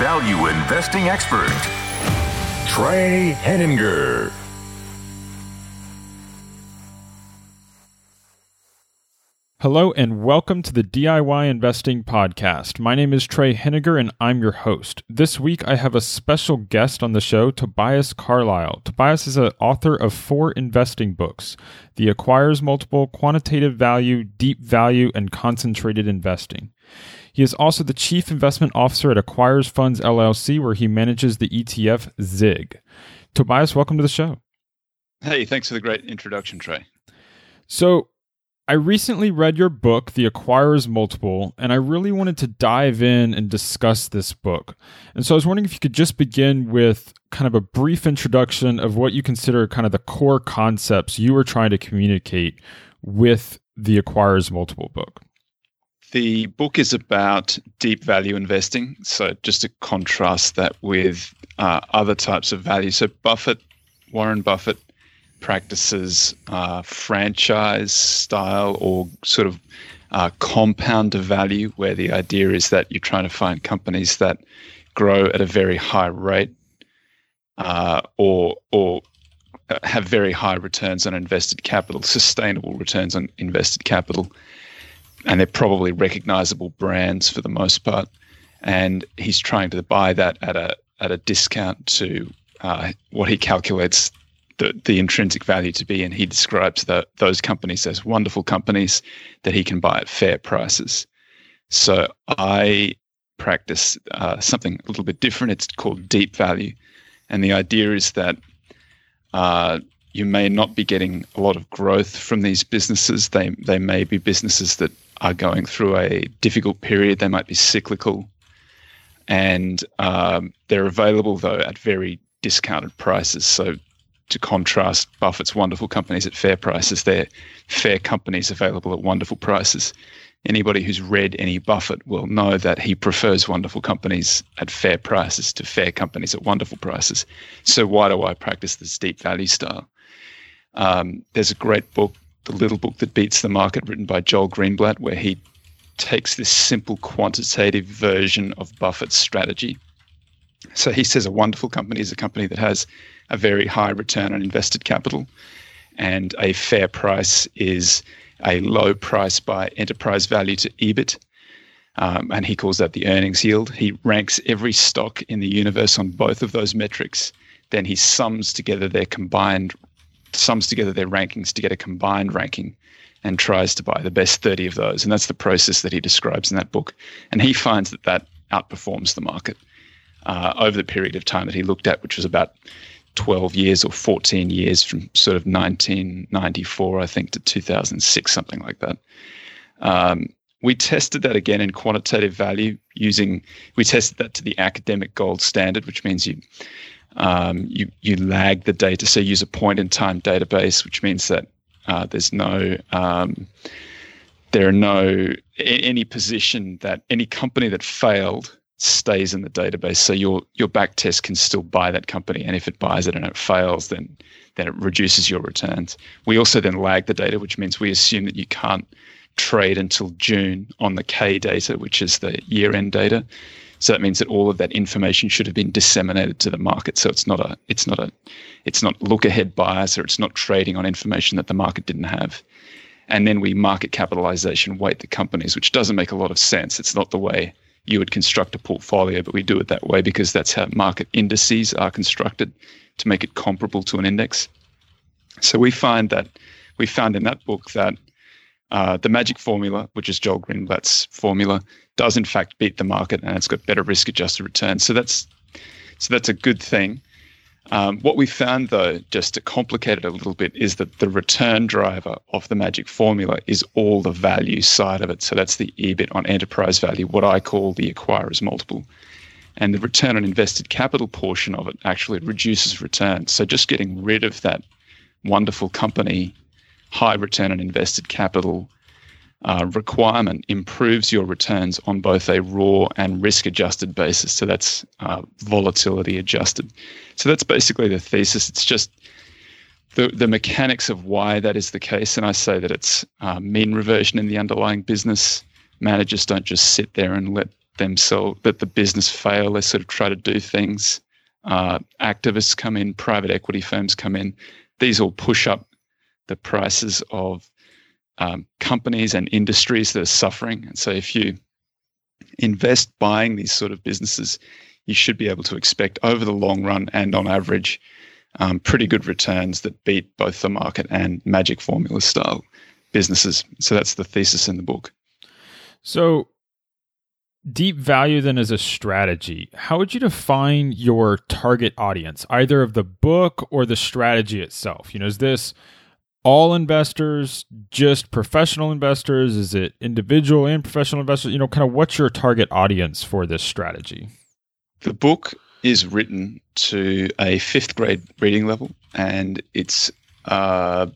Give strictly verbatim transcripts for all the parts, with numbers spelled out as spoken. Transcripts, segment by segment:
value investing expert, Trey Henninger. Hello and welcome to the D I Y Investing Podcast. My name is Trey Henninger and I'm your host. This week I have a special guest on the show, Tobias Carlisle. Tobias is an author of four investing books, The Acquirer's Multiple, Quantitative Value, Deep Value, and Concentrated Investing. He is also the Chief Investment Officer at Acquirers Funds, L L C, where he manages the E T F Z I G. Tobias, welcome to the show. Hey, thanks for the great introduction, Trey. So, I recently read your book, The Acquirer's Multiple, and I really wanted to dive in and discuss this book. And so I was wondering if you could just begin with kind of a brief introduction of what you consider kind of the core concepts you were trying to communicate with The Acquirer's Multiple book. The book is about deep value investing. So just to contrast that with uh, other types of value. So Buffett, Warren Buffett, practices uh, franchise style or sort of uh, compounder value, where the idea is that you're trying to find companies that grow at a very high rate uh, or or have very high returns on invested capital, sustainable returns on invested capital. And they're probably recognizable brands for the most part. And he's trying to buy that at a at a discount to uh, what he calculates The, the intrinsic value to be, and he describes the, those companies as wonderful companies that he can buy at fair prices. So I practice uh, something a little bit different. It's called deep value, and the idea is that uh, you may not be getting a lot of growth from these businesses. They they may be businesses that are going through a difficult period. They might be cyclical, and um, they're available though at very discounted prices. So to contrast Buffett's wonderful companies at fair prices, they're fair companies available at wonderful prices. Anybody who's read any Buffett will know that he prefers wonderful companies at fair prices to fair companies at wonderful prices. So why do I practice this deep value style? Um, there's a great book, The Little Book That Beats the Market, written by Joel Greenblatt, where he takes this simple quantitative version of Buffett's strategy. So he says a wonderful company is a company that has a very high return on invested capital, and a fair price is a low price by enterprise value to EBIT, um, and he calls that the earnings yield. He ranks every stock in the universe on both of those metrics. Then he sums together their combined, sums together their rankings to get a combined ranking and tries to buy the best thirty of those, and that's the process that he describes in that book. And he finds that that outperforms the market uh, over the period of time that he looked at, which was about twelve years or fourteen years from sort of nineteen ninety-four, I think, to two thousand six, something like that. Um, we tested that again in quantitative value using, we tested that to the academic gold standard, which means you um, you you lag the data. So use a point in time database, which means that uh, there's no, um, there are no, any position that, any company that failed stays in the database, so your your back test can still buy that company, and if it buys it and it fails, then then it reduces your returns. We also then lag the data, which means we assume that you can't trade until June on the K data, which is the year-end data. So that means that all of that information should have been disseminated to the market. So it's not a it's not a it's not look-ahead bias, or it's not trading on information that the market didn't have. And then we market capitalization weight the companies, which doesn't make a lot of sense. It's not the way you would construct a portfolio, but we do it that way because that's how market indices are constructed, to make it comparable to an index. So we find that we found in that book that uh, the magic formula, which is Joel Greenblatt's formula, does in fact beat the market, and it's got better risk-adjusted returns. So that's so that's a good thing. Um, what we found, though, just to complicate it a little bit, is that the return driver of the magic formula is all the value side of it. So that's the EBIT on enterprise value, what I call the acquirer's multiple. and the return on invested capital portion of it actually reduces returns. So just getting rid of that wonderful company, high return on invested capital uh, requirement improves your returns on both a raw and risk-adjusted basis. So that's uh, volatility adjusted. So that's basically the thesis. It's just the, the mechanics of why that is the case. And I say that it's uh, mean reversion in the underlying business. Managers don't just sit there and let themselves, that the business fail. They sort of try to do things. Uh, activists come in, private equity firms come in. These all push up the prices of um, companies and industries that are suffering. And so if you invest buying these sort of businesses, you should be able to expect over the long run and on average, um, pretty good returns that beat both the market and magic formula style businesses. So that's the thesis in the book. So deep value then is a strategy. How would you define your target audience, either of the book or the strategy itself? You know, is this all investors, just professional investors? Is it individual and professional investors? You know, kind of what's your target audience for this strategy? The book is written to a fifth grade reading level, and it's uh,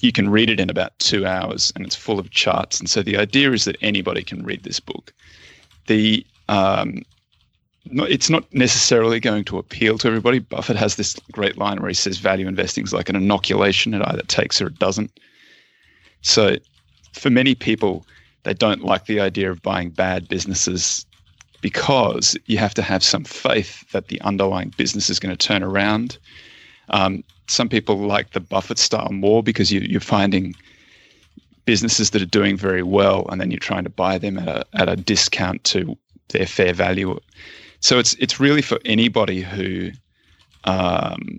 you can read it in about two hours, and it's full of charts. And so the idea is that anybody can read this book. The um, no, it's not necessarily going to appeal to everybody. Buffett has this great line where he says value investing is like an inoculation. It either takes or it doesn't. So for many people, they don't like the idea of buying bad businesses because you have to have some faith that the underlying business is going to turn around. Um, some people like the Buffett style more because you, you're finding businesses that are doing very well, and then you're trying to buy them at a at a discount to their fair value. So it's it's really for anybody who, um,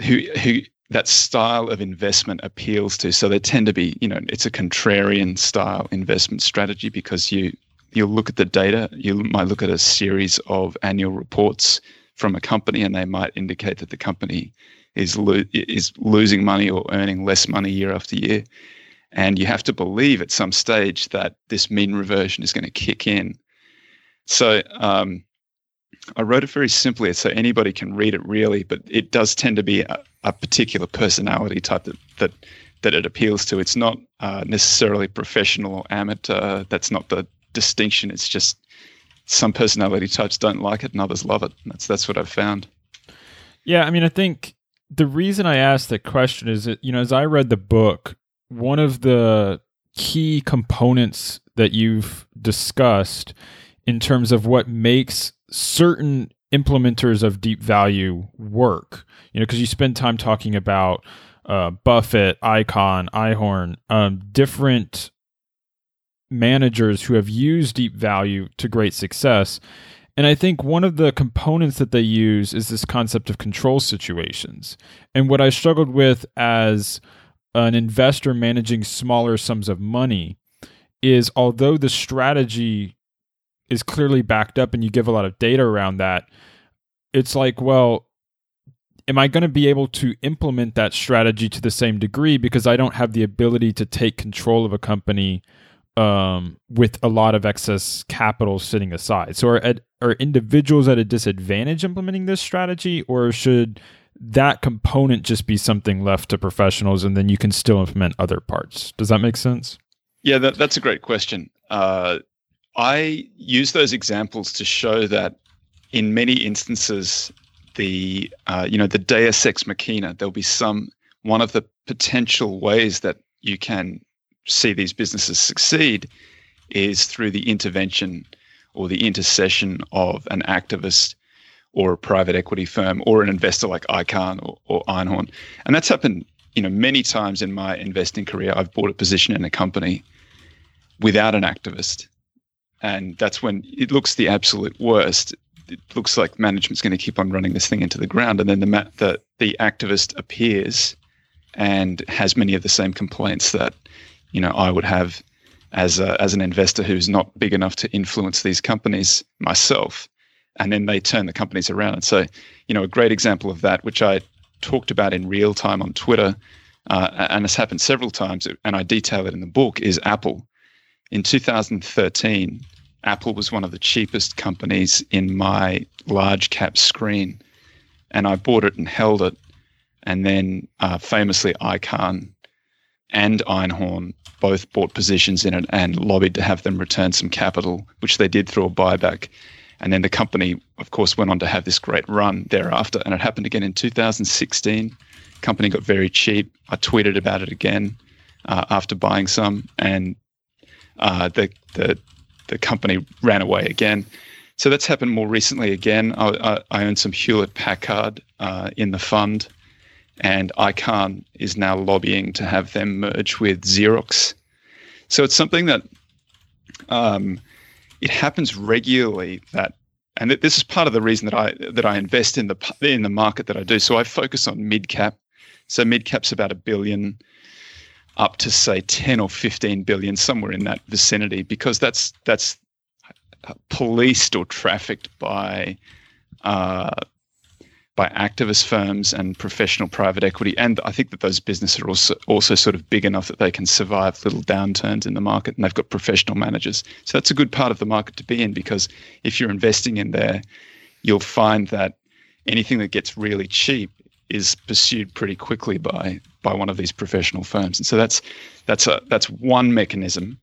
who who that style of investment appeals to. So they tend to be, you know, it's a contrarian style investment strategy because you you look at the data, you might look at a series of annual reports from a company, and they might indicate that the company is lo- is losing money or earning less money year after year. And you have to believe at some stage that this mean reversion is going to kick in. So um, I wrote it very simply so anybody can read it really, but it does tend to be a, a particular personality type that that, that it appeals to. It's not uh, necessarily professional or amateur. That's not the distinction. It's just some personality types don't like it and others love it. That's, that's what I've found. Yeah, I mean, I think the reason I asked that question is that, you know, as I read the book, one of the key components that you've discussed in terms of what makes certain implementers of deep value work, you know, because you spend time talking about uh, Buffett, Icahn, Einhorn, um, different managers who have used deep value to great success. And I think one of the components that they use is this concept of control situations. And what I struggled with as an investor managing smaller sums of money is, although the strategy is clearly backed up and you give a lot of data around that, it's like, well, am I going to be able to implement that strategy to the same degree because I don't have the ability to take control of a company Um, with a lot of excess capital sitting aside? So are, at, are individuals at a disadvantage implementing this strategy, or should that component just be something left to professionals and then you can still implement other parts? Does that make sense? Yeah, that, that's a great question. Uh, I use those examples to show that in many instances, the uh, you know the Deus Ex Machina, there'll be some one of the potential ways that you can see these businesses succeed is through the intervention or the intercession of an activist or a private equity firm or an investor like Icahn or, or Einhorn. And that's happened, you know, many times in my investing career. I've bought a position in a company without an activist. And that's when it looks the absolute worst. It looks like management's going to keep on running this thing into the ground. And then the ma- the, the activist appears and has many of the same complaints that, you know, I would have as a, as an investor who's not big enough to influence these companies myself, and then they turn the companies around. And so, you know, a great example of that, which I talked about in real time on Twitter, uh, and it's happened several times, and I detail it in the book, is Apple. In two thousand thirteen, Apple was one of the cheapest companies in my large cap screen, and I bought it and held it. And then uh, famously, Icahn and Einhorn both bought positions in it and lobbied to have them return some capital, which they did through a buyback. And then the company, of course, went on to have this great run thereafter. And it happened again in two thousand sixteen. Company got very cheap. I tweeted about it again uh, after buying some, and uh, the the the company ran away again. So that's happened more recently again. I, I, I own some Hewlett-Packard uh, in the fund, and Icahn is now lobbying to have them merge with Xerox. So it's something that um, it happens regularly. That and this is part of the reason that I that I invest in the in the market that I do. So I focus on mid cap. So mid cap's about a billion, up to say ten or fifteen billion, somewhere in that vicinity, because that's that's policed or trafficked by uh, by activist firms and professional private equity. And I think that those businesses are also also sort of big enough that they can survive little downturns in the market, and they've got professional managers. So that's a good part of the market to be in, because if you're investing in there, you'll find that anything that gets really cheap is pursued pretty quickly by by one of these professional firms. And so that's that's a that's one mechanism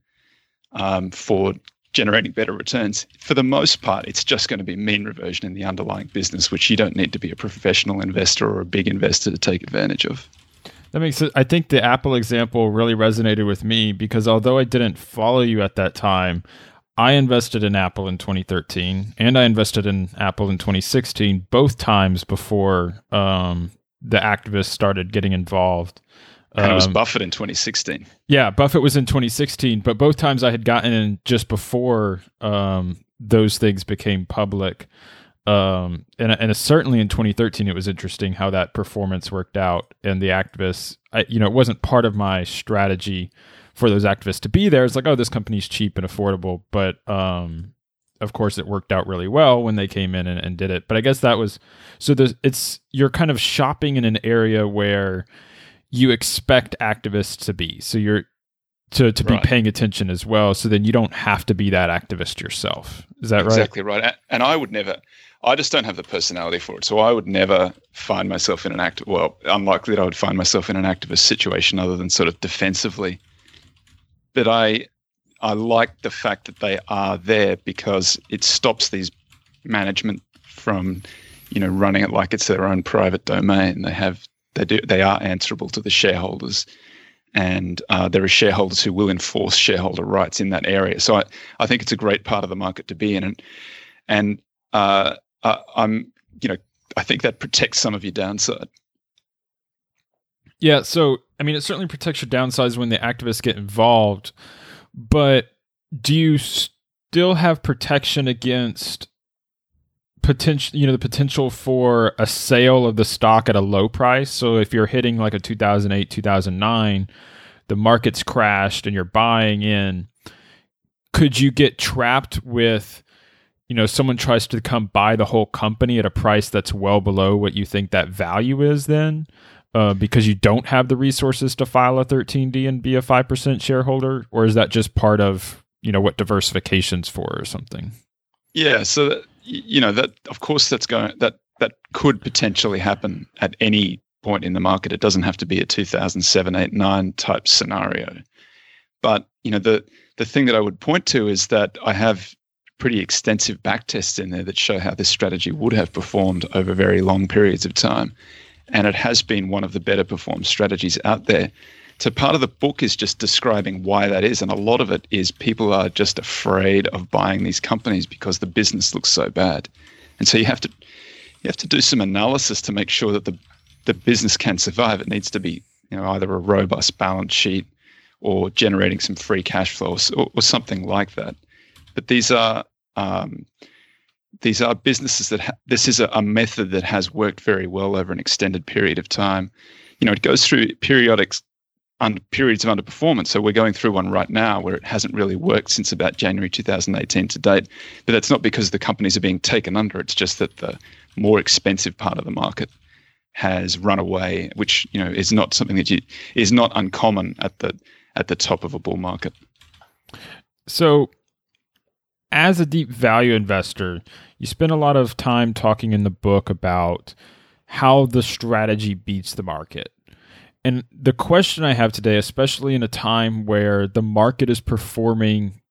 um, for generating better returns. For the most part, it's just going to be mean reversion in the underlying business, which you don't need to be a professional investor or a big investor to take advantage of. That makes sense. I think the Apple example really resonated with me, because although I didn't follow you at that time, I invested in Apple in twenty thirteen, and I invested in Apple in twenty sixteen, both times before um, the activists started getting involved. Um, and it was Buffett in twenty sixteen. Yeah, Buffett was in twenty sixteen, but both times I had gotten in just before um, those things became public. Um, and and certainly in twenty thirteen, it was interesting how that performance worked out, and the activists, I, you know, it wasn't part of my strategy for those activists to be there. It's like, oh, this company's cheap and affordable. But um, of course, it worked out really well when they came in and, and did it. But I guess that was, so there's, it's, you're kind of shopping in an area where you expect activists to be. So you're to, to right. be paying attention as well. So then you don't have to be that activist yourself. Is that right? Exactly right. And I would never, I just don't have the personality for it. So I would never find myself in an act. Well, unlikely that I would find myself in an activist situation other than sort of defensively. But I, I like the fact that they are there, because it stops these management from, you know, running it like it's their own private domain. They have, they do, they are answerable to the shareholders, and uh, there are shareholders who will enforce shareholder rights in that area. So I, I think it's a great part of the market to be in, and and uh, I, I'm, you know, I think that protects some of your downside. Yeah, so I mean, it certainly protects your downsides when the activists get involved, but do you still have protection against potential, you know, the potential for a sale of the stock at a low price? So if you're hitting like a two thousand eight, two thousand nine, the market's crashed and you're buying in, could you get trapped with, you know, someone tries to come buy the whole company at a price that's well below what you think that value is then? Uh, because you don't have the resources to file a thirteen D and be a five percent shareholder? Or is that just part of, you know, what diversification's for or something? Yeah. So, that, you know, that, of course, that's going, that, that could potentially happen at any point in the market. It doesn't have to be a two thousand seven, eight, nine type scenario. But, you know, the, the thing that I would point to is that I have pretty extensive back tests in there that show how this strategy would have performed over very long periods of time. And it has been one of the better performed strategies out there. So part of the book is just describing why that is. And a lot of it is people are just afraid of buying these companies because the business looks so bad. And so you have to you have to do some analysis to make sure that the, the business can survive. It needs to be, you know, either a robust balance sheet or generating some free cash flow, or, or something like that. But these are um, These are businesses that ha- this is a, a method that has worked very well over an extended period of time. You know, it goes through periodic under, periods of underperformance. So we're going through one right now where it hasn't really worked since about January two thousand eighteen to date. But that's not because the companies are being taken under. It's just that the more expensive part of the market has run away, which, you know, is not something that you, is not uncommon at the at the top of a bull market. So As a deep value investor, you spend a lot of time talking in the book about how the strategy beats the market. And the question I have today, especially in a time where the market is performing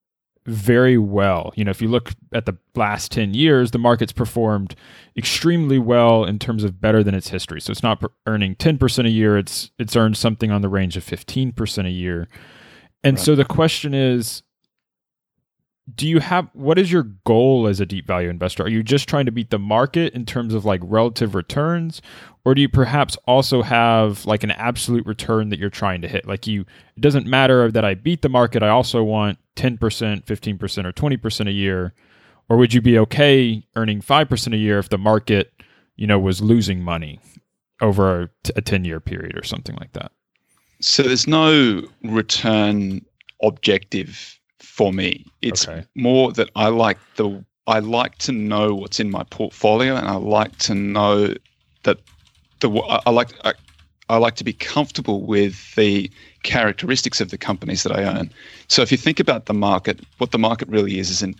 very well. You know, if you look at the last ten years, the market's performed extremely well in terms of better than its history. So it's not earning ten percent a year. It's it's earned something on the range of fifteen percent a year. And right. So the question is, do you have, what is your goal as a deep value investor? Are you just trying to beat the market in terms of like relative returns? Or do you perhaps also have like an absolute return that you're trying to hit? Like you, it doesn't matter that I beat the market. I also want ten percent, fifteen percent, or twenty percent a year. Or would you be okay earning five percent a year if the market, you know, was losing money over a ten year period or something like that? So there's no return objective for me. It's okay. More that I like the I like to know what's in my portfolio, and I like to know that the I like I, I like to be comfortable with the characteristics of the companies that I own. So if you think about the market, what the market really is is an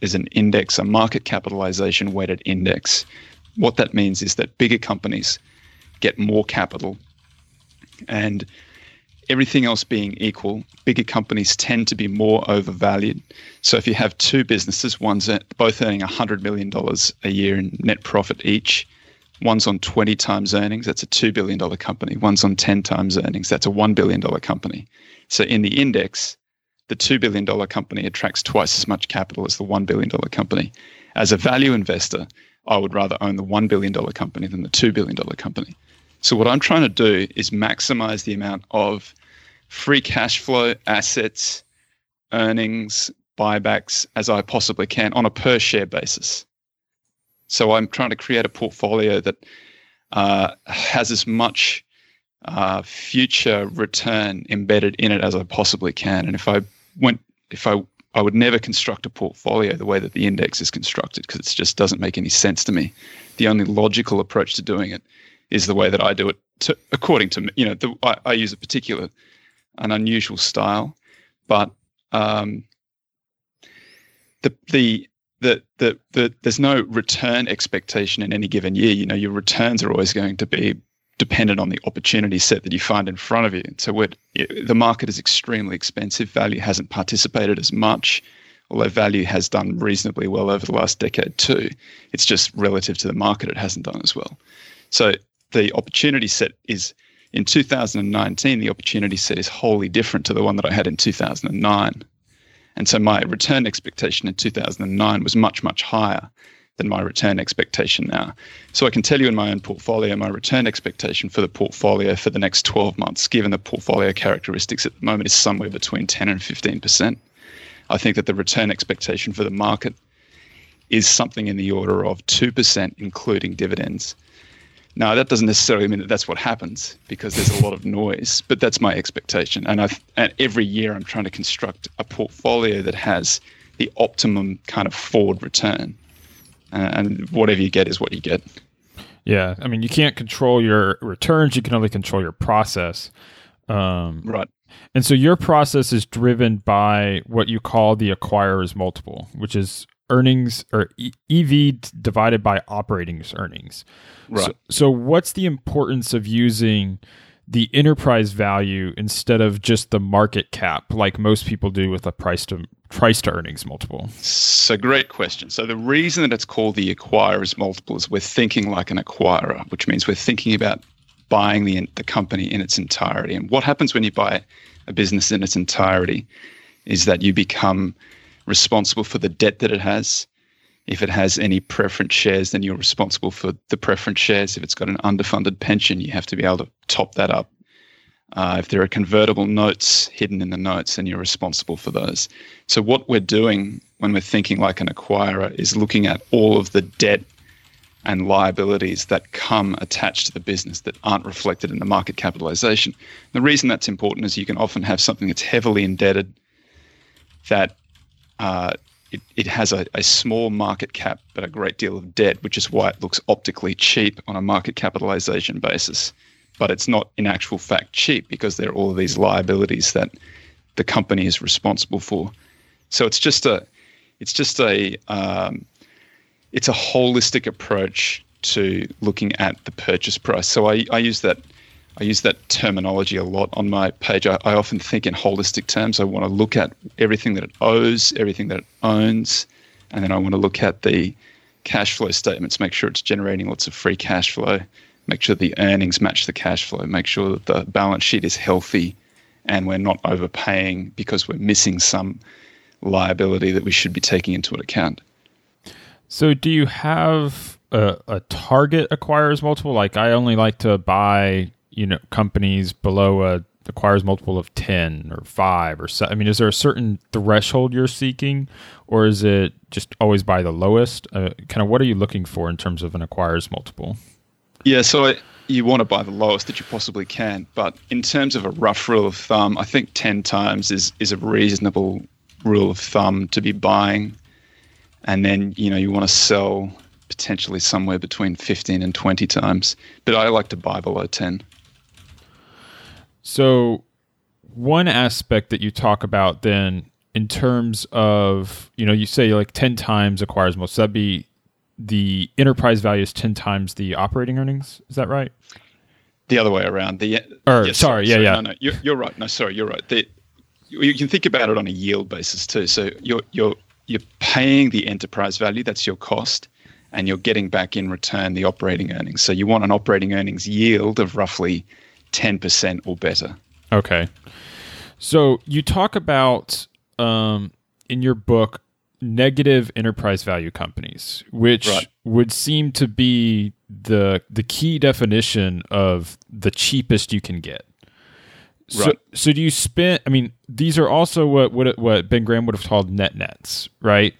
is an index, a market capitalization weighted index. What that means is that bigger companies get more capital, and everything else being equal, bigger companies tend to be more overvalued. So if you have two businesses, one's at both earning one hundred million dollars a year in net profit each, one's on twenty times earnings, that's a two billion dollars company. One's on ten times earnings, that's a one billion dollars company. So in the index, the two billion dollars company attracts twice as much capital as the one billion dollars company. As a value investor, I would rather own the one billion dollars company than the two billion dollars company. So what I'm trying to do is maximize the amount of free cash flow, assets, earnings, buybacks as I possibly can on a per share basis. So I'm trying to create a portfolio that uh, has as much uh, future return embedded in it as I possibly can. And if I went, if I, I would never construct a portfolio the way that the index is constructed, because it just doesn't make any sense to me. The only logical approach to doing it is the way that I do it, to, according to me. You know, the, I, I use a particular. an unusual style, but um, the, the the the the there's no return expectation in any given year. You know, your returns are always going to be dependent on the opportunity set that you find in front of you. And so, it, the market is extremely expensive. Value hasn't participated as much, although value has done reasonably well over the last decade too. It's just relative to the market, it hasn't done as well. So the opportunity set is. In two thousand nineteen, the opportunity set is wholly different to the one that I had in two thousand nine. And so my return expectation in two thousand nine was much, much higher than my return expectation now. So I can tell you in my own portfolio, my return expectation for the portfolio for the next twelve months, given the portfolio characteristics at the moment, is somewhere between ten and fifteen percent. I think that the return expectation for the market is something in the order of two percent, including dividends. Now, that doesn't necessarily mean that that's what happens, because there's a lot of noise, but that's my expectation. And I, and every year I'm trying to construct a portfolio that has the optimum kind of forward return. Uh, and whatever you get is what you get. Yeah. I mean, you can't control your returns. You can only control your process. Um, right. And so your process is driven by what you call the acquirer's multiple, which is earnings, or E V divided by operating earnings. Right. So, so what's the importance of using the enterprise value instead of just the market cap, like most people do with a price to price to earnings multiple? So great question. So the reason that it's called the acquirer's multiple is we're thinking like an acquirer, which means we're thinking about buying the the company in its entirety. And what happens when you buy a business in its entirety is that you become responsible for the debt that it has. If it has any preference shares, then you're responsible for the preference shares. If it's got an underfunded pension, you have to be able to top that up. Uh, if there are convertible notes hidden in the notes, then you're responsible for those. So what we're doing when we're thinking like an acquirer is looking at all of the debt and liabilities that come attached to the business that aren't reflected in the market capitalization. The reason that's important is you can often have something that's heavily indebted that Uh, it, it has a, a small market cap, but a great deal of debt, which is why it looks optically cheap on a market capitalization basis. But it's not in actual fact cheap, because there are all of these liabilities that the company is responsible for. So it's just a, It's just a um, it's a holistic approach to looking at the purchase price. So I, I use that I use that terminology a lot on my page. I, I often think in holistic terms. I want to look at everything that it owes, everything that it owns, and then I want to look at the cash flow statements, make sure it's generating lots of free cash flow, make sure the earnings match the cash flow, make sure that the balance sheet is healthy and we're not overpaying because we're missing some liability that we should be taking into account. So do you have a, a target acquirers multiple? Like, I only like to buy, you know, companies below a acquirers multiple of ten or five or seven. I mean, is there a certain threshold you're seeking, or is it just always by the lowest? Uh, kind of what are you looking for in terms of an acquirers multiple? Yeah, so I, you want to buy the lowest that you possibly can. But in terms of a rough rule of thumb, I think ten times is is a reasonable rule of thumb to be buying. And then, you know, you want to sell potentially somewhere between fifteen and twenty times. But I like to buy below ten. So one aspect that you talk about then in terms of, you know, you say like ten times acquires most, so that'd be the enterprise value is ten times the operating earnings. Is that right? The other way around. The or, yes, Sorry, yeah, sorry, yeah. No, no, you're, you're right. No, sorry, you're right. The, you can think about it on a yield basis too. So you're, you're, you're paying the enterprise value, that's your cost, and you're getting back in return the operating earnings. So you want an operating earnings yield of roughly ten percent or better. Okay. So you talk about, um, in your book, negative enterprise value companies, which right. would seem to be the the key definition of the cheapest you can get. So, right. so do you spend, I mean, these are also what, what what Ben Graham would have called net nets, right?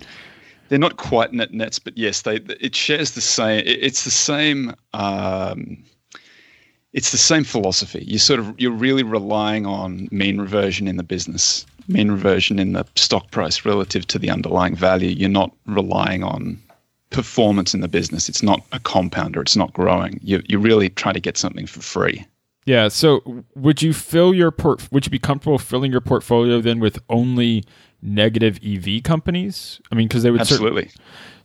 They're not quite net nets, but yes, they it shares the same, it, it's the same, um, it's the same philosophy. You sort of, you're really relying on mean reversion in the business, mean reversion in the stock price relative to the underlying value. You're not relying on performance in the business. It's not a compounder. It's not growing. You, you're really trying to get something for free. Yeah. So would you fill your port? Would you be comfortable filling your portfolio then with only negative E V companies? I mean, because they would absolutely. Cert-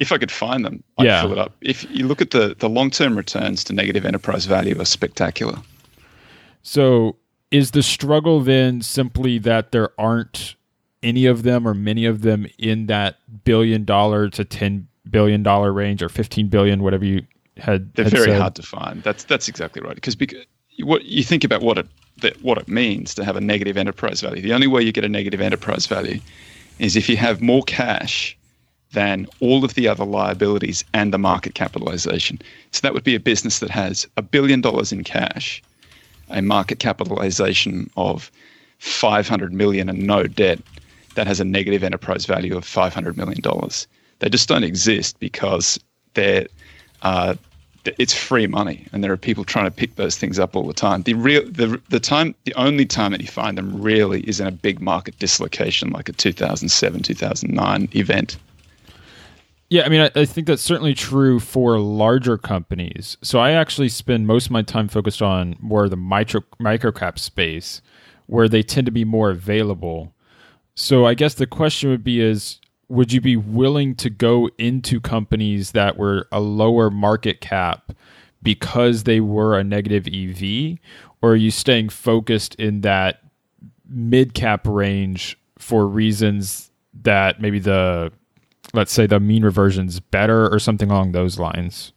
if I could find them, I'd yeah. fill it up. If you look at the the long term returns to negative enterprise value are spectacular. So is the struggle then simply that there aren't any of them or many of them in that billion dollar to ten billion dollar range or fifteen billion, whatever you had? They're had very said? hard to find. That's that's exactly right. Because because. What you think about what it that what it means to have a negative enterprise value. The only way you get a negative enterprise value is if you have more cash than all of the other liabilities and the market capitalization. So that would be a business that has a billion dollars in cash, a market capitalization of five hundred million dollars and no debt that has a negative enterprise value of five hundred million dollars. They just don't exist because they're uh, it's free money, and there are people trying to pick those things up all the time. The real, the the time, the only time that you find them really is in a big market dislocation, like a two thousand seven, two thousand nine event. Yeah, I mean, I, I think that's certainly true for larger companies. So I actually spend most of my time focused on more of the micro microcap space, where they tend to be more available. So I guess the question would be is, would you be willing to go into companies that were a lower market cap because they were a negative E V, or are you staying focused in that mid cap range for reasons that maybe the, let's say the mean reversion's better or something along those lines?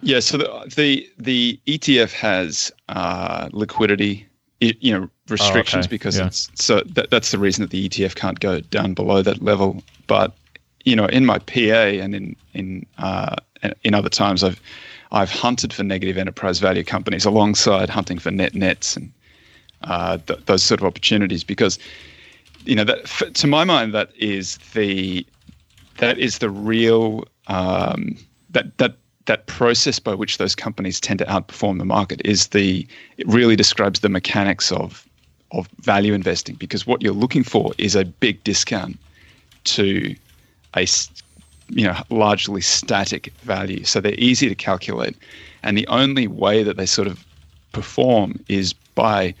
Yeah. So the, the, the E T F has uh, liquidity, you know, restrictions. Oh, okay. Because yeah. it's, so that, that's the reason that the E T F can't go down below that level. But you know, in my P A and in in uh, in other times, I've I've hunted for negative enterprise value companies alongside hunting for net nets and uh, th- those sort of opportunities, because you know that f- to my mind that is the that is the real um, that that. that process by which those companies tend to outperform the market is the, it really describes the mechanics of, of value investing, because what you're looking for is a big discount to a, you know, largely static value. So they're easy to calculate. And the only way that they sort of perform is by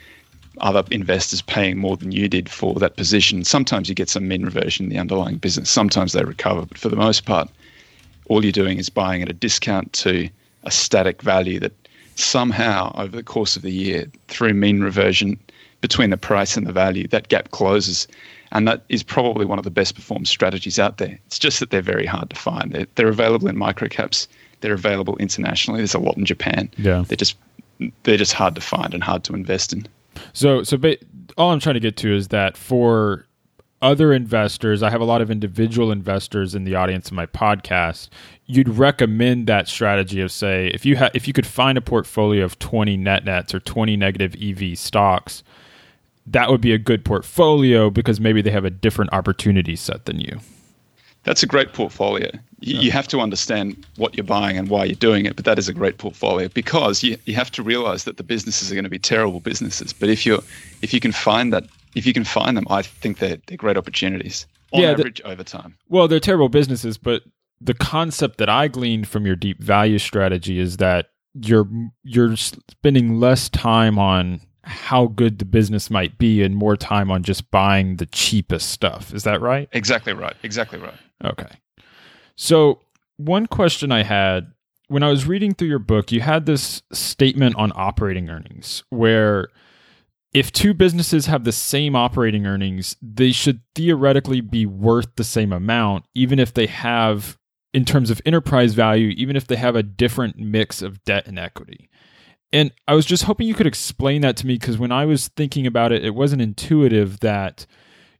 other investors paying more than you did for that position. Sometimes you get some mean reversion in the underlying business. Sometimes they recover. But for the most part, all you're doing is buying at a discount to a static value that somehow over the course of the year, through mean reversion between the price and the value, that gap closes. And that is probably one of the best performed strategies out there. It's just that they're very hard to find. They're, they're available in microcaps. They're available internationally. There's a lot in Japan. Yeah. They're just they're just hard to find and hard to invest in. So, so ba- all I'm trying to get to is that for other investors, I have a lot of individual investors in the audience of my podcast. You'd recommend that strategy of, say, if you ha- if you could find a portfolio of twenty net nets or twenty negative E V stocks, that would be a good portfolio because maybe they have a different opportunity set than you. That's a great portfolio. You, yeah. you have to understand what you're buying and why you're doing it, but that is a great portfolio because you, you have to realize that the businesses are going to be terrible businesses. But if you if you can find that, if you can find them, I think they're, they're great opportunities on yeah, average the, over time. Well, they're terrible businesses, but the concept that I gleaned from your deep value strategy is that you're you're spending less time on how good the business might be and more time on just buying the cheapest stuff. Is that right? Exactly right. Exactly right. Okay. So one question I had, when I was reading through your book, you had this statement on operating earnings where if two businesses have the same operating earnings, they should theoretically be worth the same amount, even if they have, in terms of enterprise value, even if they have a different mix of debt and equity. And I was just hoping you could explain that to me, because when I was thinking about it, it wasn't intuitive that,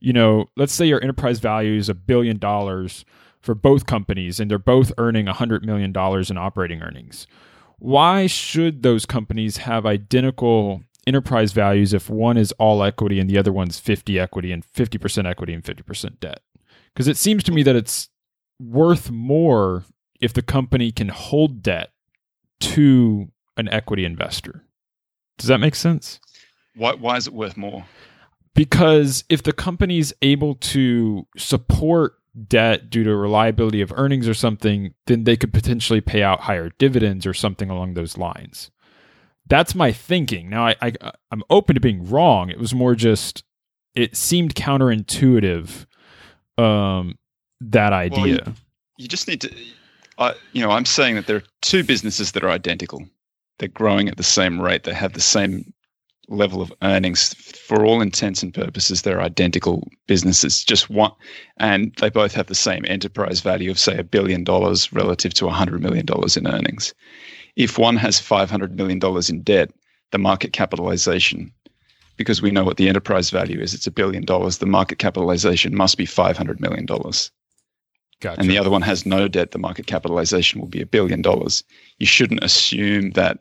you know, let's say your enterprise value is a billion dollars for both companies and they're both earning one hundred million dollars in operating earnings. Why should those companies have identical enterprise values if one is all equity and the other one's fifty equity and fifty percent equity and fifty percent debt? Because it seems to me that it's worth more if the company can hold debt to an equity investor. Does that make sense? Why, why is it worth more? Because if the company's able to support debt due to reliability of earnings or something, then they could potentially pay out higher dividends or something along those lines. That's my thinking. Now, I, I, I'm open to being wrong. It was more just, it seemed counterintuitive, um, that idea. Well, you, you just need to, I, you know, I'm saying that there are two businesses that are identical. They're growing at the same rate. They have the same level of earnings. For all intents and purposes, they're identical businesses. Just one, and they both have the same enterprise value of, say, a billion dollars relative to one hundred million dollars in earnings. If one has five hundred million dollars in debt, the market capitalization, because we know what the enterprise value is, it's a billion dollars, the market capitalization must be five hundred million dollars. Gotcha. And the other one has no debt, the market capitalization will be a billion dollars. You shouldn't assume that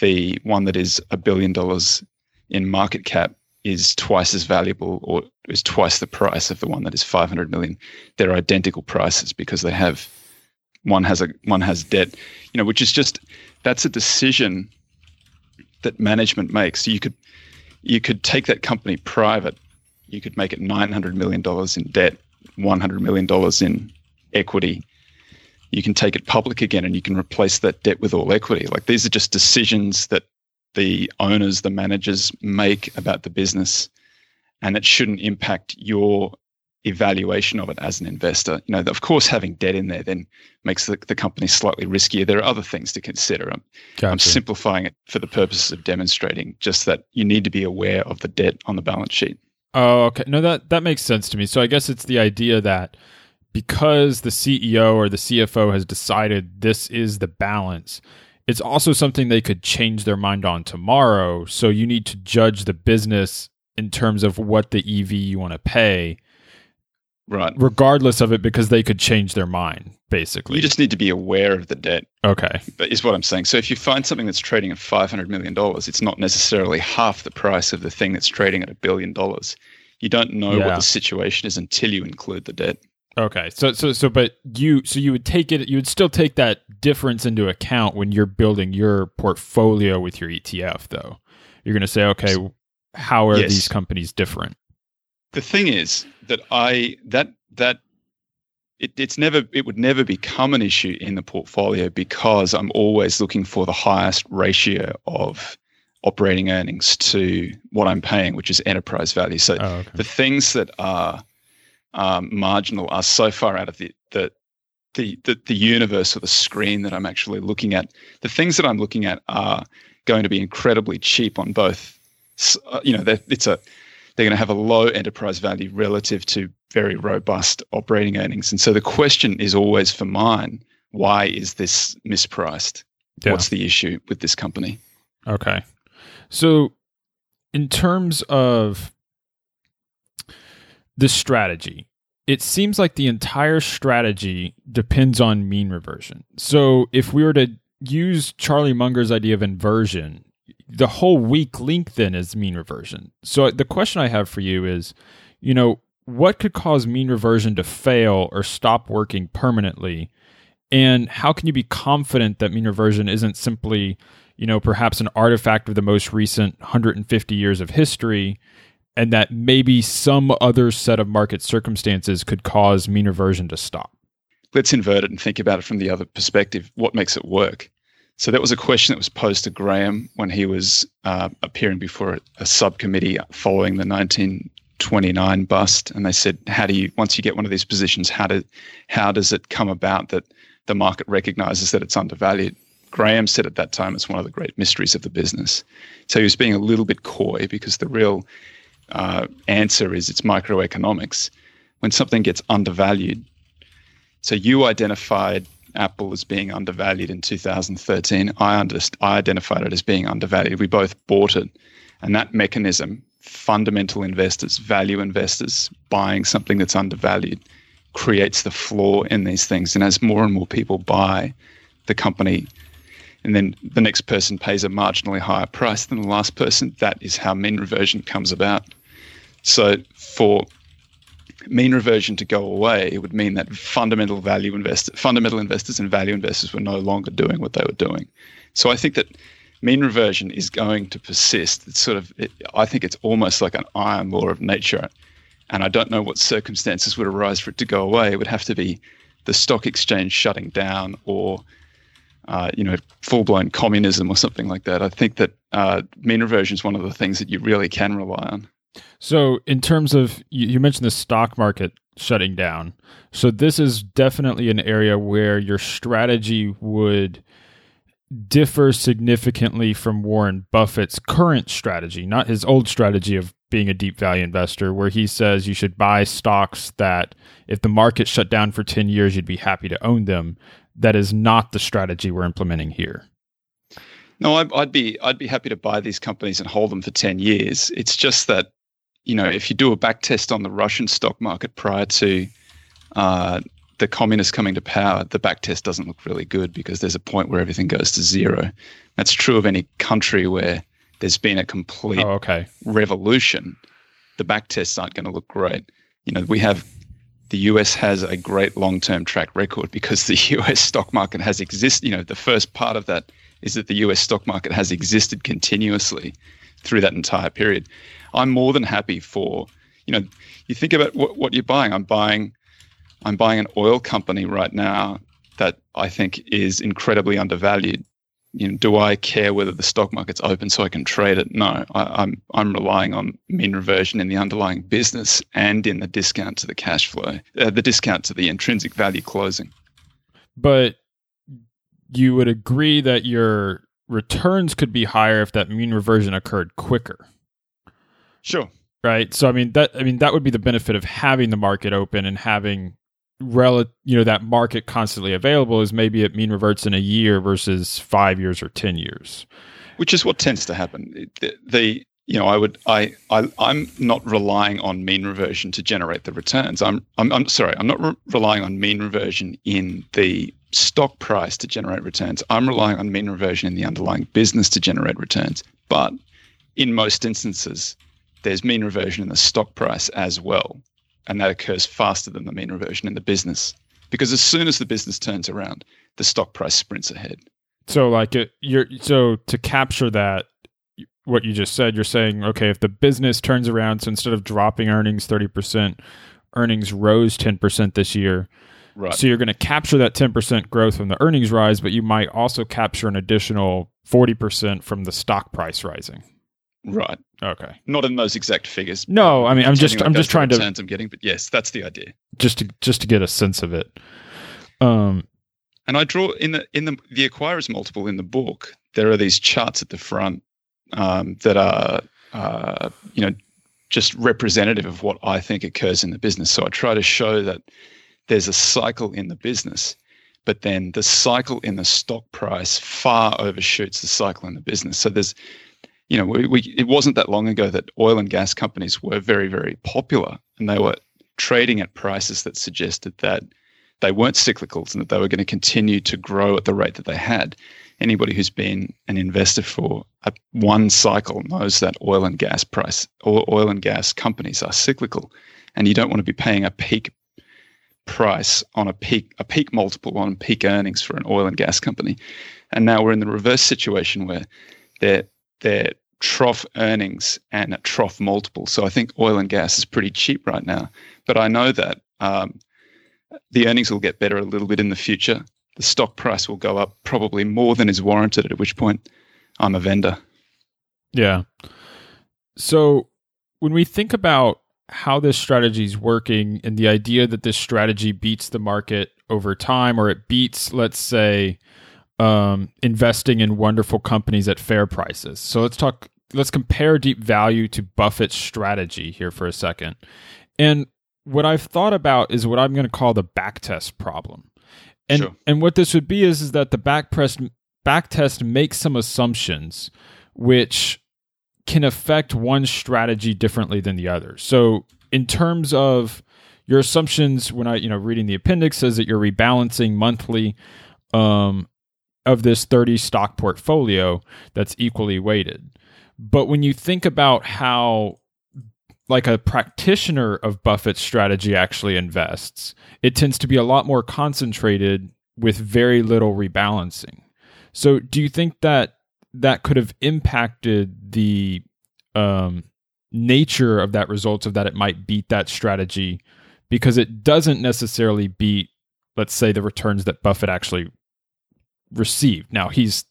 the one that is a billion dollars in market cap is twice as valuable or is twice the price of the one that is five hundred million. They're identical prices because they have, one has a one has debt, you know, which is just, that's a decision that management makes. So you could you could take that company private, you could make it nine hundred million dollars in debt, one hundred million dollars in equity. You can take it public again and you can replace that debt with all equity. Like, these are just decisions that the owners, the managers make about the business, and it shouldn't impact your evaluation of it as an investor. You know, of course, having debt in there then makes the, the company slightly riskier. There are other things to consider. I'm, gotcha. I'm simplifying it for the purposes of demonstrating just that you need to be aware of the debt on the balance sheet. Oh, okay. No, that, that makes sense to me. So I guess it's the idea that because the C E O or the C F O has decided this is the balance, it's also something they could change their mind on tomorrow. So you need to judge the business in terms of what the E V you want to pay, right? Regardless of it, because they could change their mind, basically. You just need to be aware of the debt. Okay. Is what I'm saying. So if you find something that's trading at five hundred million dollars, it's not necessarily half the price of the thing that's trading at a billion dollars. You don't know yeah. what the situation is until you include the debt. Okay, so so so, but you so you would take it. You would still take that difference into account when you're building your portfolio with your E T F, though. You're going to say, okay, how are yes. these companies different? The thing is that I that that it, it's never it would never become an issue in the portfolio because I'm always looking for the highest ratio of operating earnings to what I'm paying, which is enterprise value. So oh, okay. the things that are um, marginal are so far out of the, the the the the universe or the screen that I'm actually looking at. The things that I'm looking at are going to be incredibly cheap on both. Uh, you know, it's a they're going to have a low enterprise value relative to very robust operating earnings. And so the question is always for mine: why is this mispriced? Yeah. What's the issue with this company? Okay. So in terms of the strategy, it seems like the entire strategy depends on mean reversion. So if we were to use Charlie Munger's idea of inversion, the whole weak link then is mean reversion. So the question I have for you is, you know, what could cause mean reversion to fail or stop working permanently? And how can you be confident that mean reversion isn't simply, you know, perhaps an artifact of the most recent one hundred fifty years of history, and that maybe some other set of market circumstances could cause mean reversion to stop? Let's invert it and think about it from the other perspective. What makes it work? So that was a question that was posed to Graham when he was uh, appearing before a, a subcommittee following the nineteen twenty-nine bust. And they said, how do you, once you get one of these positions, how do, how does it come about that the market recognizes that it's undervalued? Graham said at that time, it's one of the great mysteries of the business. So he was being a little bit coy, because the real uh, answer is it's microeconomics. When something gets undervalued, so you identified Apple as being undervalued in two thousand thirteen. I, under, I identified it as being undervalued. We both bought it. And that mechanism, fundamental investors, value investors, buying something that's undervalued, creates the flaw in these things. And as more and more people buy the company, and then the next person pays a marginally higher price than the last person, that is how mean reversion comes about. So for mean reversion to go away, it would mean that fundamental value invest- fundamental investors and value investors were no longer doing what they were doing. So I think that mean reversion is going to persist. It's sort of, it, I think it's almost like an iron law of nature. And I don't know what circumstances would arise for it to go away. It would have to be the stock exchange shutting down, or Uh, you know, full-blown communism or something like that. I think that uh, mean reversion is one of the things that you really can rely on. So in terms of, you, you mentioned the stock market shutting down. So this is definitely an area where your strategy would differ significantly from Warren Buffett's current strategy, not his old strategy of being a deep value investor, where he says you should buy stocks that if the market shut down for ten years, you'd be happy to own them. That is not the strategy we're implementing here. No, I'd, I'd be I'd be happy to buy these companies and hold them for ten years. It's just that, you know, if you do a back test on the Russian stock market prior to uh, the communists coming to power, the back test doesn't look really good, because there's a point where everything goes to zero. That's true of any country where there's been a complete oh, okay. revolution. The back tests aren't going to look great. You know, we have... The U S has a great long-term track record, because the U S stock market has existed. You know, the first part of that is that the U S stock market has existed continuously through that entire period. I'm more than happy for, you know, you think about what, what you're buying. I'm buying, I'm buying an oil company right now that I think is incredibly undervalued. You know, do I care whether the stock market's open so I can trade it? No, I, I'm I'm relying on mean reversion in the underlying business and in the discount to the cash flow, uh, the discount to the intrinsic value closing. But you would agree that your returns could be higher if that mean reversion occurred quicker. Sure. Right. So I mean that I mean that would be the benefit of having the market open and having Rel- you know, that market constantly available, is maybe it mean reverts in a year versus five years or ten years, which is what tends to happen. The, the you know, I would I, I I'm not relying on mean reversion to generate the returns. I'm I'm, I'm sorry, I'm not re- relying on mean reversion in the stock price to generate returns. I'm relying on mean reversion in the underlying business to generate returns. But in most instances, there's mean reversion in the stock price as well. And that occurs faster than the mean reversion in the business, because as soon as the business turns around, the stock price sprints ahead. So, like it, you're so to capture that, what you just said, you're saying, okay, if the business turns around, so instead of dropping earnings thirty percent, earnings rose ten percent this year. Right. So you're going to capture that ten percent growth from the earnings rise, but you might also capture an additional forty percent from the stock price rising. Right. Okay. Not in those exact figures. No, I mean, I'm just, I'm just trying to returns I'm getting, but yes, that's the idea. Just to, just to get a sense of it. Um, and I draw in the, in the, the acquirer's multiple in the book, there are these charts at the front um, that are, uh, you know, just representative of what I think occurs in the business. So I try to show that there's a cycle in the business, but then the cycle in the stock price far overshoots the cycle in the business. So there's, you know, we, we, it wasn't that long ago that oil and gas companies were very, very popular, and they were trading at prices that suggested that they weren't cyclicals and that they were going to continue to grow at the rate that they had. Anybody who's been an investor for a, one cycle knows that oil and gas price or oil and gas companies are cyclical, and you don't want to be paying a peak price on a peak, a peak multiple on peak earnings for an oil and gas company. And now we're in the reverse situation where they're their trough earnings and a trough multiple. So I think oil and gas is pretty cheap right now. But I know that um, the earnings will get better a little bit in the future. The stock price will go up probably more than is warranted, at which point I'm a vendor. Yeah. So when we think about how this strategy is working and the idea that this strategy beats the market over time, or it beats, let's say, Um, investing in wonderful companies at fair prices. So let's talk, let's compare Deep Value to Buffett's strategy here for a second. And what I've thought about is what I'm going to call the backtest problem. And sure. and what this would be is, is that the backtest backtest makes some assumptions which can affect one strategy differently than the other. So in terms of your assumptions, when I, you know, reading the appendix says that you're rebalancing monthly, um, of this thirty stock portfolio that's equally weighted. But when you think about how, like, a practitioner of Buffett's strategy actually invests, it tends to be a lot more concentrated with very little rebalancing. So do you think that that could have impacted the um, nature of that results of that it might beat that strategy because it doesn't necessarily beat, let's say, the returns that Buffett actually received. Now, he's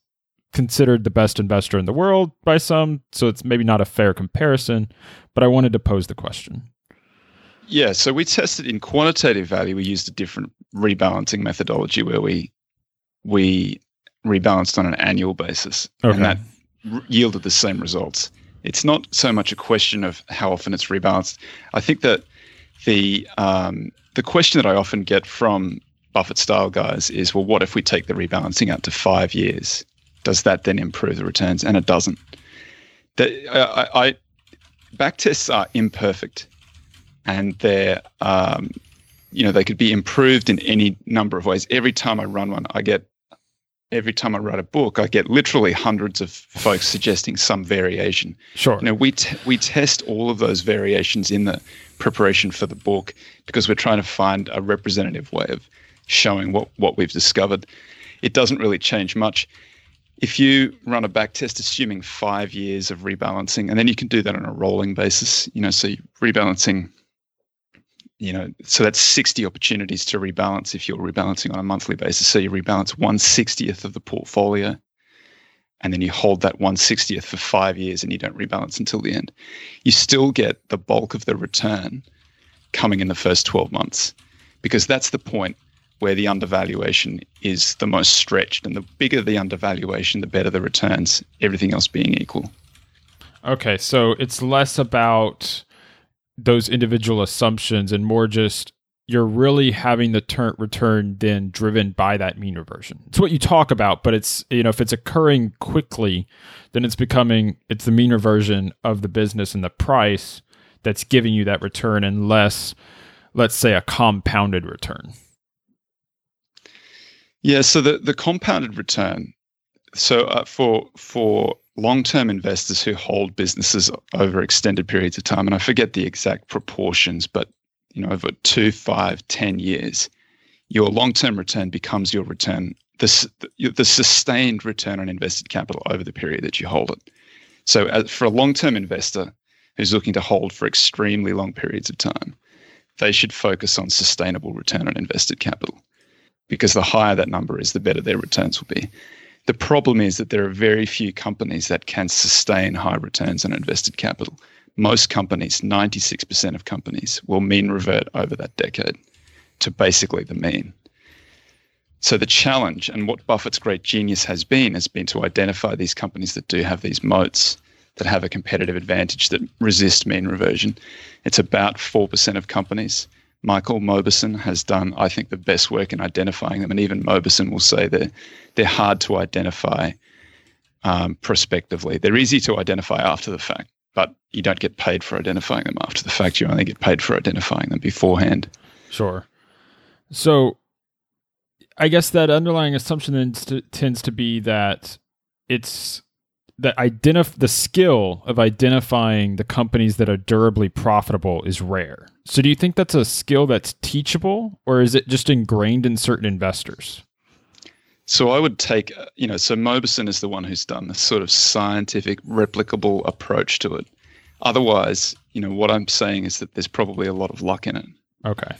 considered the best investor in the world by some, so it's maybe not a fair comparison, but I wanted to pose the question. Yeah, so we tested in quantitative value, we used a different rebalancing methodology where we we rebalanced on an annual basis, okay. and that r- yielded the same results. It's not so much a question of how often it's rebalanced. I think that the um, the question that I often get from Buffett style guys is, well, what if we take the rebalancing out to five years? Does that then improve the returns? And it doesn't. The, I, I, backtests are imperfect, and they're, um, you know, they could be improved in any number of ways. Every time I run one, I get, every time I write a book, I get literally hundreds of folks suggesting some variation. Sure. You know, we t- we test all of those variations in the preparation for the book because we're trying to find a representative way of showing what, what we've discovered. It doesn't really change much. If you run a back test assuming five years of rebalancing, and then you can do that on a rolling basis, you know, so you're rebalancing, you know, so that's sixty opportunities to rebalance if you're rebalancing on a monthly basis. So you rebalance one sixtieth of the portfolio, and then you hold that one sixtieth for five years and you don't rebalance until the end. You still get the bulk of the return coming in the first twelve months, because that's the point where the undervaluation is the most stretched, and the bigger the undervaluation, the better the returns, everything else being equal. Okay, so it's less about those individual assumptions and more just you're really having the ter- return then driven by that mean reversion. It's what you talk about, but it's, you know, if it's occurring quickly, then it's becoming, it's the mean reversion of the business and the price that's giving you that return, and less, let's say, a compounded return. Yeah, so the, the compounded return, so uh, for for long-term investors who hold businesses over extended periods of time, and I forget the exact proportions, but, you know, over two, five, ten years, your long-term return becomes your return, the, the sustained return on invested capital over the period that you hold it. So as, for a long-term investor who's looking to hold for extremely long periods of time, they should focus on sustainable return on invested capital, because the higher that number is, the better their returns will be. The problem is that there are very few companies that can sustain high returns on invested capital. Most companies, ninety-six percent of companies, will mean revert over that decade to basically the mean. So the challenge, and what Buffett's great genius has been, has been to identify these companies that do have these moats, that have a competitive advantage, that resist mean reversion. It's about four percent of companies. Michael Mauboussin has done, I think, the best work in identifying them. And even Mauboussin will say that they're hard to identify um, prospectively. They're easy to identify after the fact, but you don't get paid for identifying them after the fact. You only get paid for identifying them beforehand. Sure. So I guess that underlying assumption then t- tends to be that it's that identif- the skill of identifying the companies that are durably profitable is rare. So do you think that's a skill that's teachable, or is it just ingrained in certain investors? So I would take, you know, so Mauboussin is the one who's done this sort of scientific, replicable approach to it. Otherwise, you know, what I'm saying is that there's probably a lot of luck in it. Okay.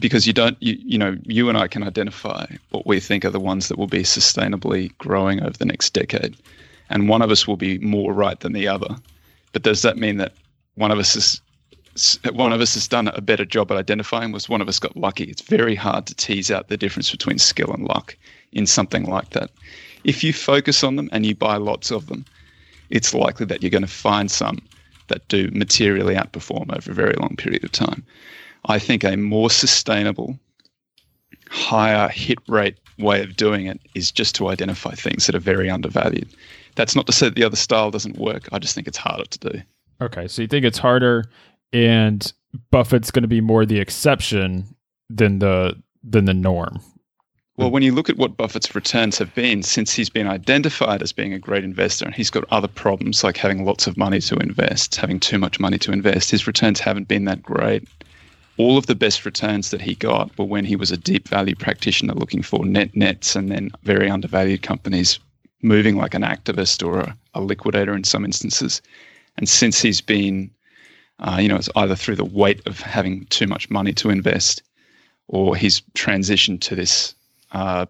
Because you don't, you, you know, you and I can identify what we think are the ones that will be sustainably growing over the next decade. And one of us will be more right than the other. But does that mean that one of us is, one of us has done a better job at identifying, was one of us got lucky? It's very hard to tease out the difference between skill and luck in something like that. If you focus on them and you buy lots of them, it's likely that you're going to find some that do materially outperform over a very long period of time. I think a more sustainable, higher hit rate way of doing it is just to identify things that are very undervalued. That's not to say that the other style doesn't work. I just think it's harder to do. Okay. So you think it's harder, and Buffett's going to be more the exception than the than the norm. Well, when you look at what Buffett's returns have been since he's been identified as being a great investor, and he's got other problems like having lots of money to invest, having too much money to invest, his returns haven't been that great. All of the best returns that he got were when he was a deep value practitioner looking for net nets and then very undervalued companies, moving like an activist or a, a liquidator in some instances. And since he's been, uh, you know, it's either through the weight of having too much money to invest, or he's transitioned to this uh,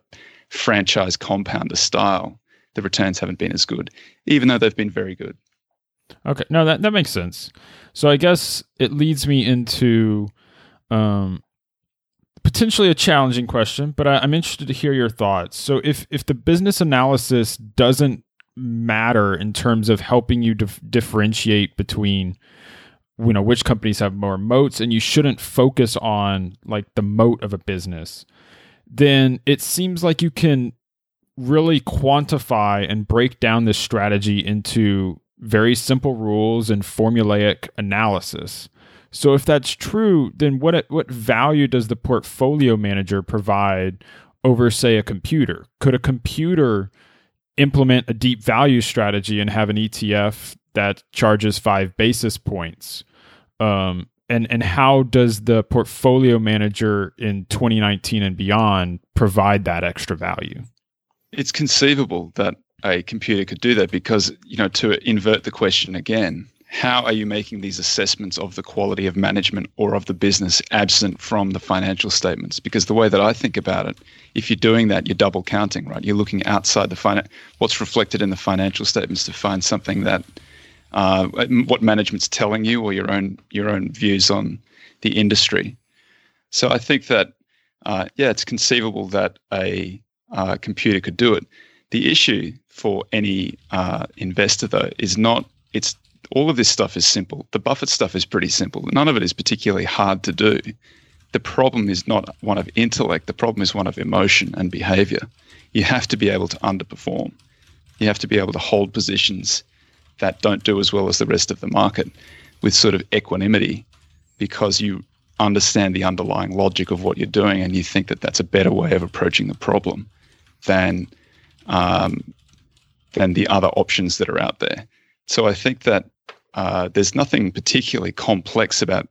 franchise compounder style, the returns haven't been as good, even though they've been very good. Okay. No, that, that makes sense. So I guess it leads me into um, potentially a challenging question, but I, I'm interested to hear your thoughts. So if if the business analysis doesn't matter in terms of helping you dif- differentiate between, you know, which companies have more moats, and you shouldn't focus on like the moat of a business, then it seems like you can really quantify and break down this strategy into very simple rules and formulaic analysis. So if that's true, then what what value does the portfolio manager provide over, say, a computer? Could a computer implement a deep value strategy and have an E T F that charges five basis points? Um, and, and how does the portfolio manager in twenty nineteen and beyond provide that extra value? It's conceivable that a computer could do that because, you know, to invert the question again, how are you making these assessments of the quality of management or of the business absent from the financial statements? Because the way that I think about it, if you're doing that, you're double counting, right? You're looking outside the finan- what's reflected in the financial statements to find something that uh, what management's telling you, or your own your own views on the industry. So I think that uh, yeah, it's conceivable that a uh, computer could do it. The issue for any uh, investor, though, is not it's. All of this stuff is simple. The Buffett stuff is pretty simple. None of it is particularly hard to do. The problem is not one of intellect. The problem is one of emotion and behavior. You have to be able to underperform. You have to be able to hold positions that don't do as well as the rest of the market with sort of equanimity, because you understand the underlying logic of what you're doing, and you think that that's a better way of approaching the problem than, um, than the other options that are out there. So I think that Uh, there's nothing particularly complex about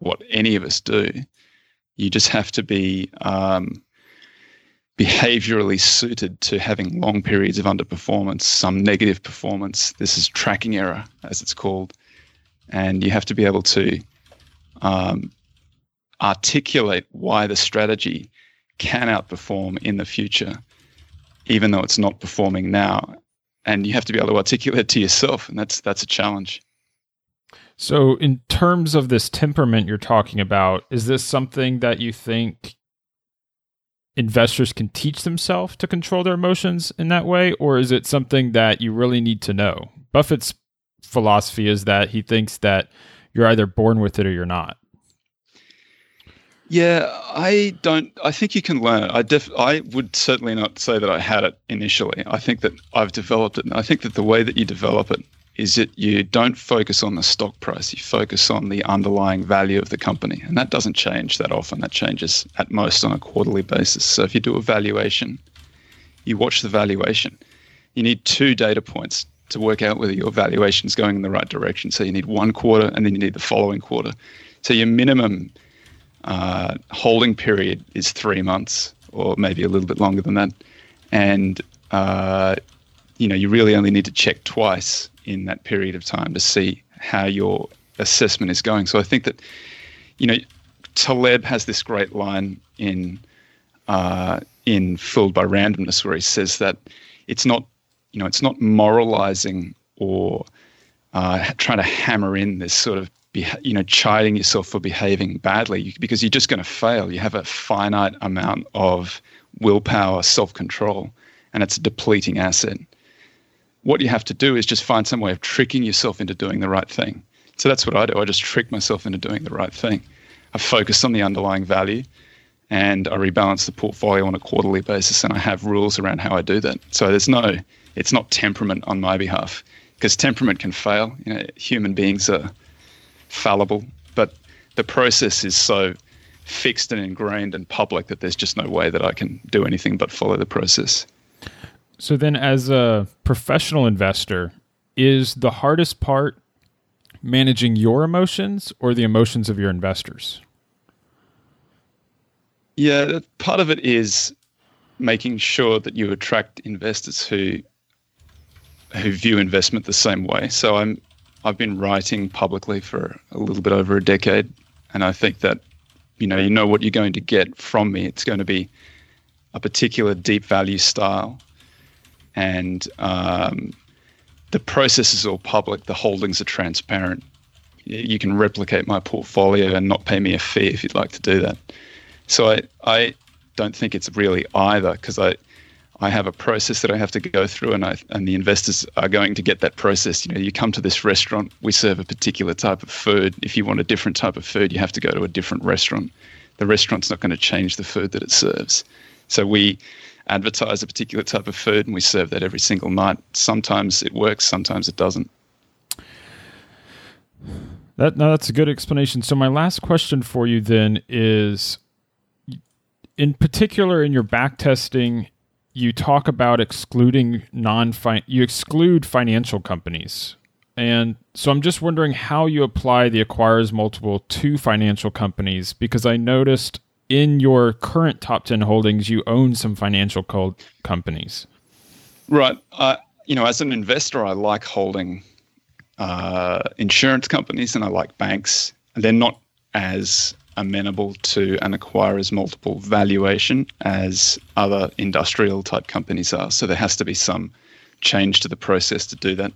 what any of us do. You just have to be um, behaviorally suited to having long periods of underperformance, some negative performance. This is tracking error, as it's called. And you have to be able to um, articulate why the strategy can outperform in the future even though it's not performing now. And you have to be able to articulate to yourself, and that's that's a challenge. So in terms of this temperament you're talking about, is this something that you think investors can teach themselves to control their emotions in that way, or is it something that you really need to know? Buffett's philosophy is that he thinks that you're either born with it or you're not. Yeah, I don't. I think you can learn it. I def, I would certainly not say that I had it initially. I think that I've developed it, and I think that the way that you develop it is that you don't focus on the stock price. You focus on the underlying value of the company, and that doesn't change that often. That changes at most on a quarterly basis. So if you do a valuation, you watch the valuation. You need two data points to work out whether your valuation is going in the right direction. So you need one quarter, and then you need the following quarter. So your minimum Uh, holding period is three months, or maybe a little bit longer than that, and uh, you know you really only need to check twice in that period of time to see how your assessment is going. So I think that you know Taleb has this great line in uh, in Fooled by Randomness, where he says that it's not you know it's not moralizing or uh, trying to hammer in this sort of Be, you know, chiding yourself for behaving badly, because you're just going to fail. You have a finite amount of willpower, self-control, and it's a depleting asset. What you have to do is just find some way of tricking yourself into doing the right thing. So that's what I do. I just trick myself into doing the right thing. I focus on the underlying value, and I rebalance the portfolio on a quarterly basis, and I have rules around how I do that. So there's no, it's not temperament on my behalf, because temperament can fail. You know, human beings are fallible, but the process is so fixed and ingrained and public that there's just no way that I can do anything but follow the process. So then, as a professional investor, is the hardest part managing your emotions or the emotions of your investors? Yeah, part of it is making sure that you attract investors who who view investment the same way. So I'm I've been writing publicly for a little bit over a decade, and I think that, you know, you know what you're going to get from me. It's going to be a particular deep value style, and um, the process is all public. The holdings are transparent. You can replicate my portfolio and not pay me a fee if you'd like to do that. So I, I don't think it's really either, because I I have a process that I have to go through, and I, and the investors are going to get that process. You know, you come to this restaurant, we serve a particular type of food. If you want a different type of food, you have to go to a different restaurant. The restaurant's not going to change the food that it serves. So we advertise a particular type of food, and we serve that every single night. Sometimes it works, sometimes it doesn't. That, no, that's a good explanation. So my last question for you then is, in particular in your back testing, you talk about excluding non you exclude financial companies. And so I'm just wondering how you apply the acquirer's multiple to financial companies, because I noticed in your current top ten holdings, you own some financial co- companies. Right. Uh, you know, as an investor, I like holding uh, insurance companies, and I like banks. They're not as amenable to an acquirer's multiple valuation as other industrial type companies are. So there has to be some change to the process to do that.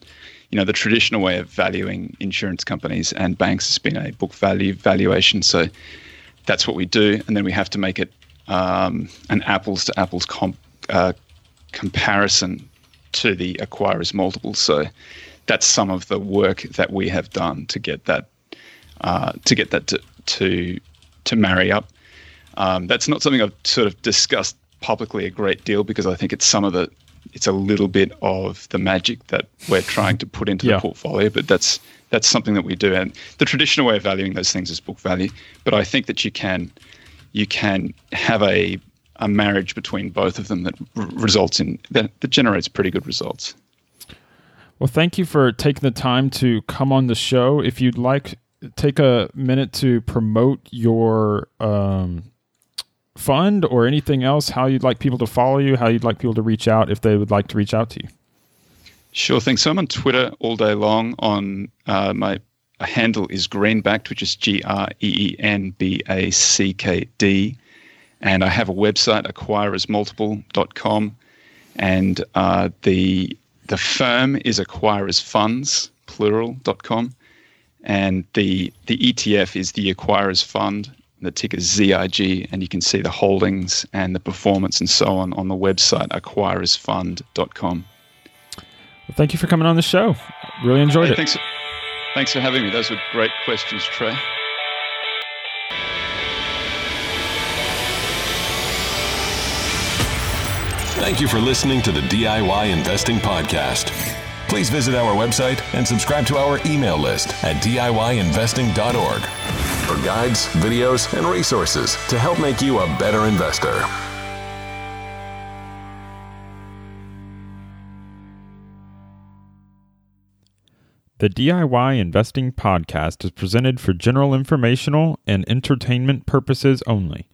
You know, the traditional way of valuing insurance companies and banks has been a book value valuation. So that's what we do. And then we have to make it um, an apples to apples comp, uh, comparison to the acquirer's multiple. So that's some of the work that we have done to get that uh, to get that to, to to marry up. Um, that's not something I've sort of discussed publicly a great deal, because I think it's some of the, it's a little bit of the magic that we're trying to put into yeah. the portfolio, but that's that's something that we do. And the traditional way of valuing those things is book value, but I think that you can you can have a a marriage between both of them that r- results in, that, that generates pretty good results. Well, thank you for taking the time to come on the show. If you'd like, take a minute to promote your um, fund or anything else, how you'd like people to follow you, how you'd like people to reach out if they would like to reach out to you. Sure thing. So I'm on Twitter all day long. On uh, my handle is Greenbackd, which is G R E E N B A C K D. And I have a website, acquirers multiple dot com. And uh, the the firm is Acquirers Funds, plural dot com. And the the E T F is the Acquirers Fund. The ticker is Z I G, and you can see the holdings and the performance and so on on the website acquirers fund dot com. Well, thank you for coming on the show. Really enjoyed hey, it. Thanks, thanks for having me. Those were great questions, Trey. Thank you for listening to the D I Y Investing Podcast. Please visit our website and subscribe to our email list at D I Y investing dot org for guides, videos, and resources to help make you a better investor. The D I Y Investing Podcast is presented for general informational and entertainment purposes only.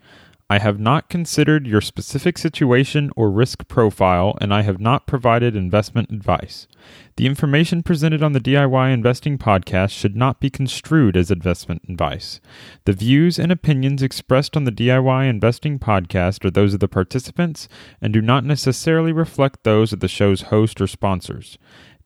I have not considered your specific situation or risk profile, and I have not provided investment advice. The information presented on the D I Y Investing Podcast should not be construed as investment advice. The views and opinions expressed on the D I Y Investing Podcast are those of the participants and do not necessarily reflect those of the show's host or sponsors.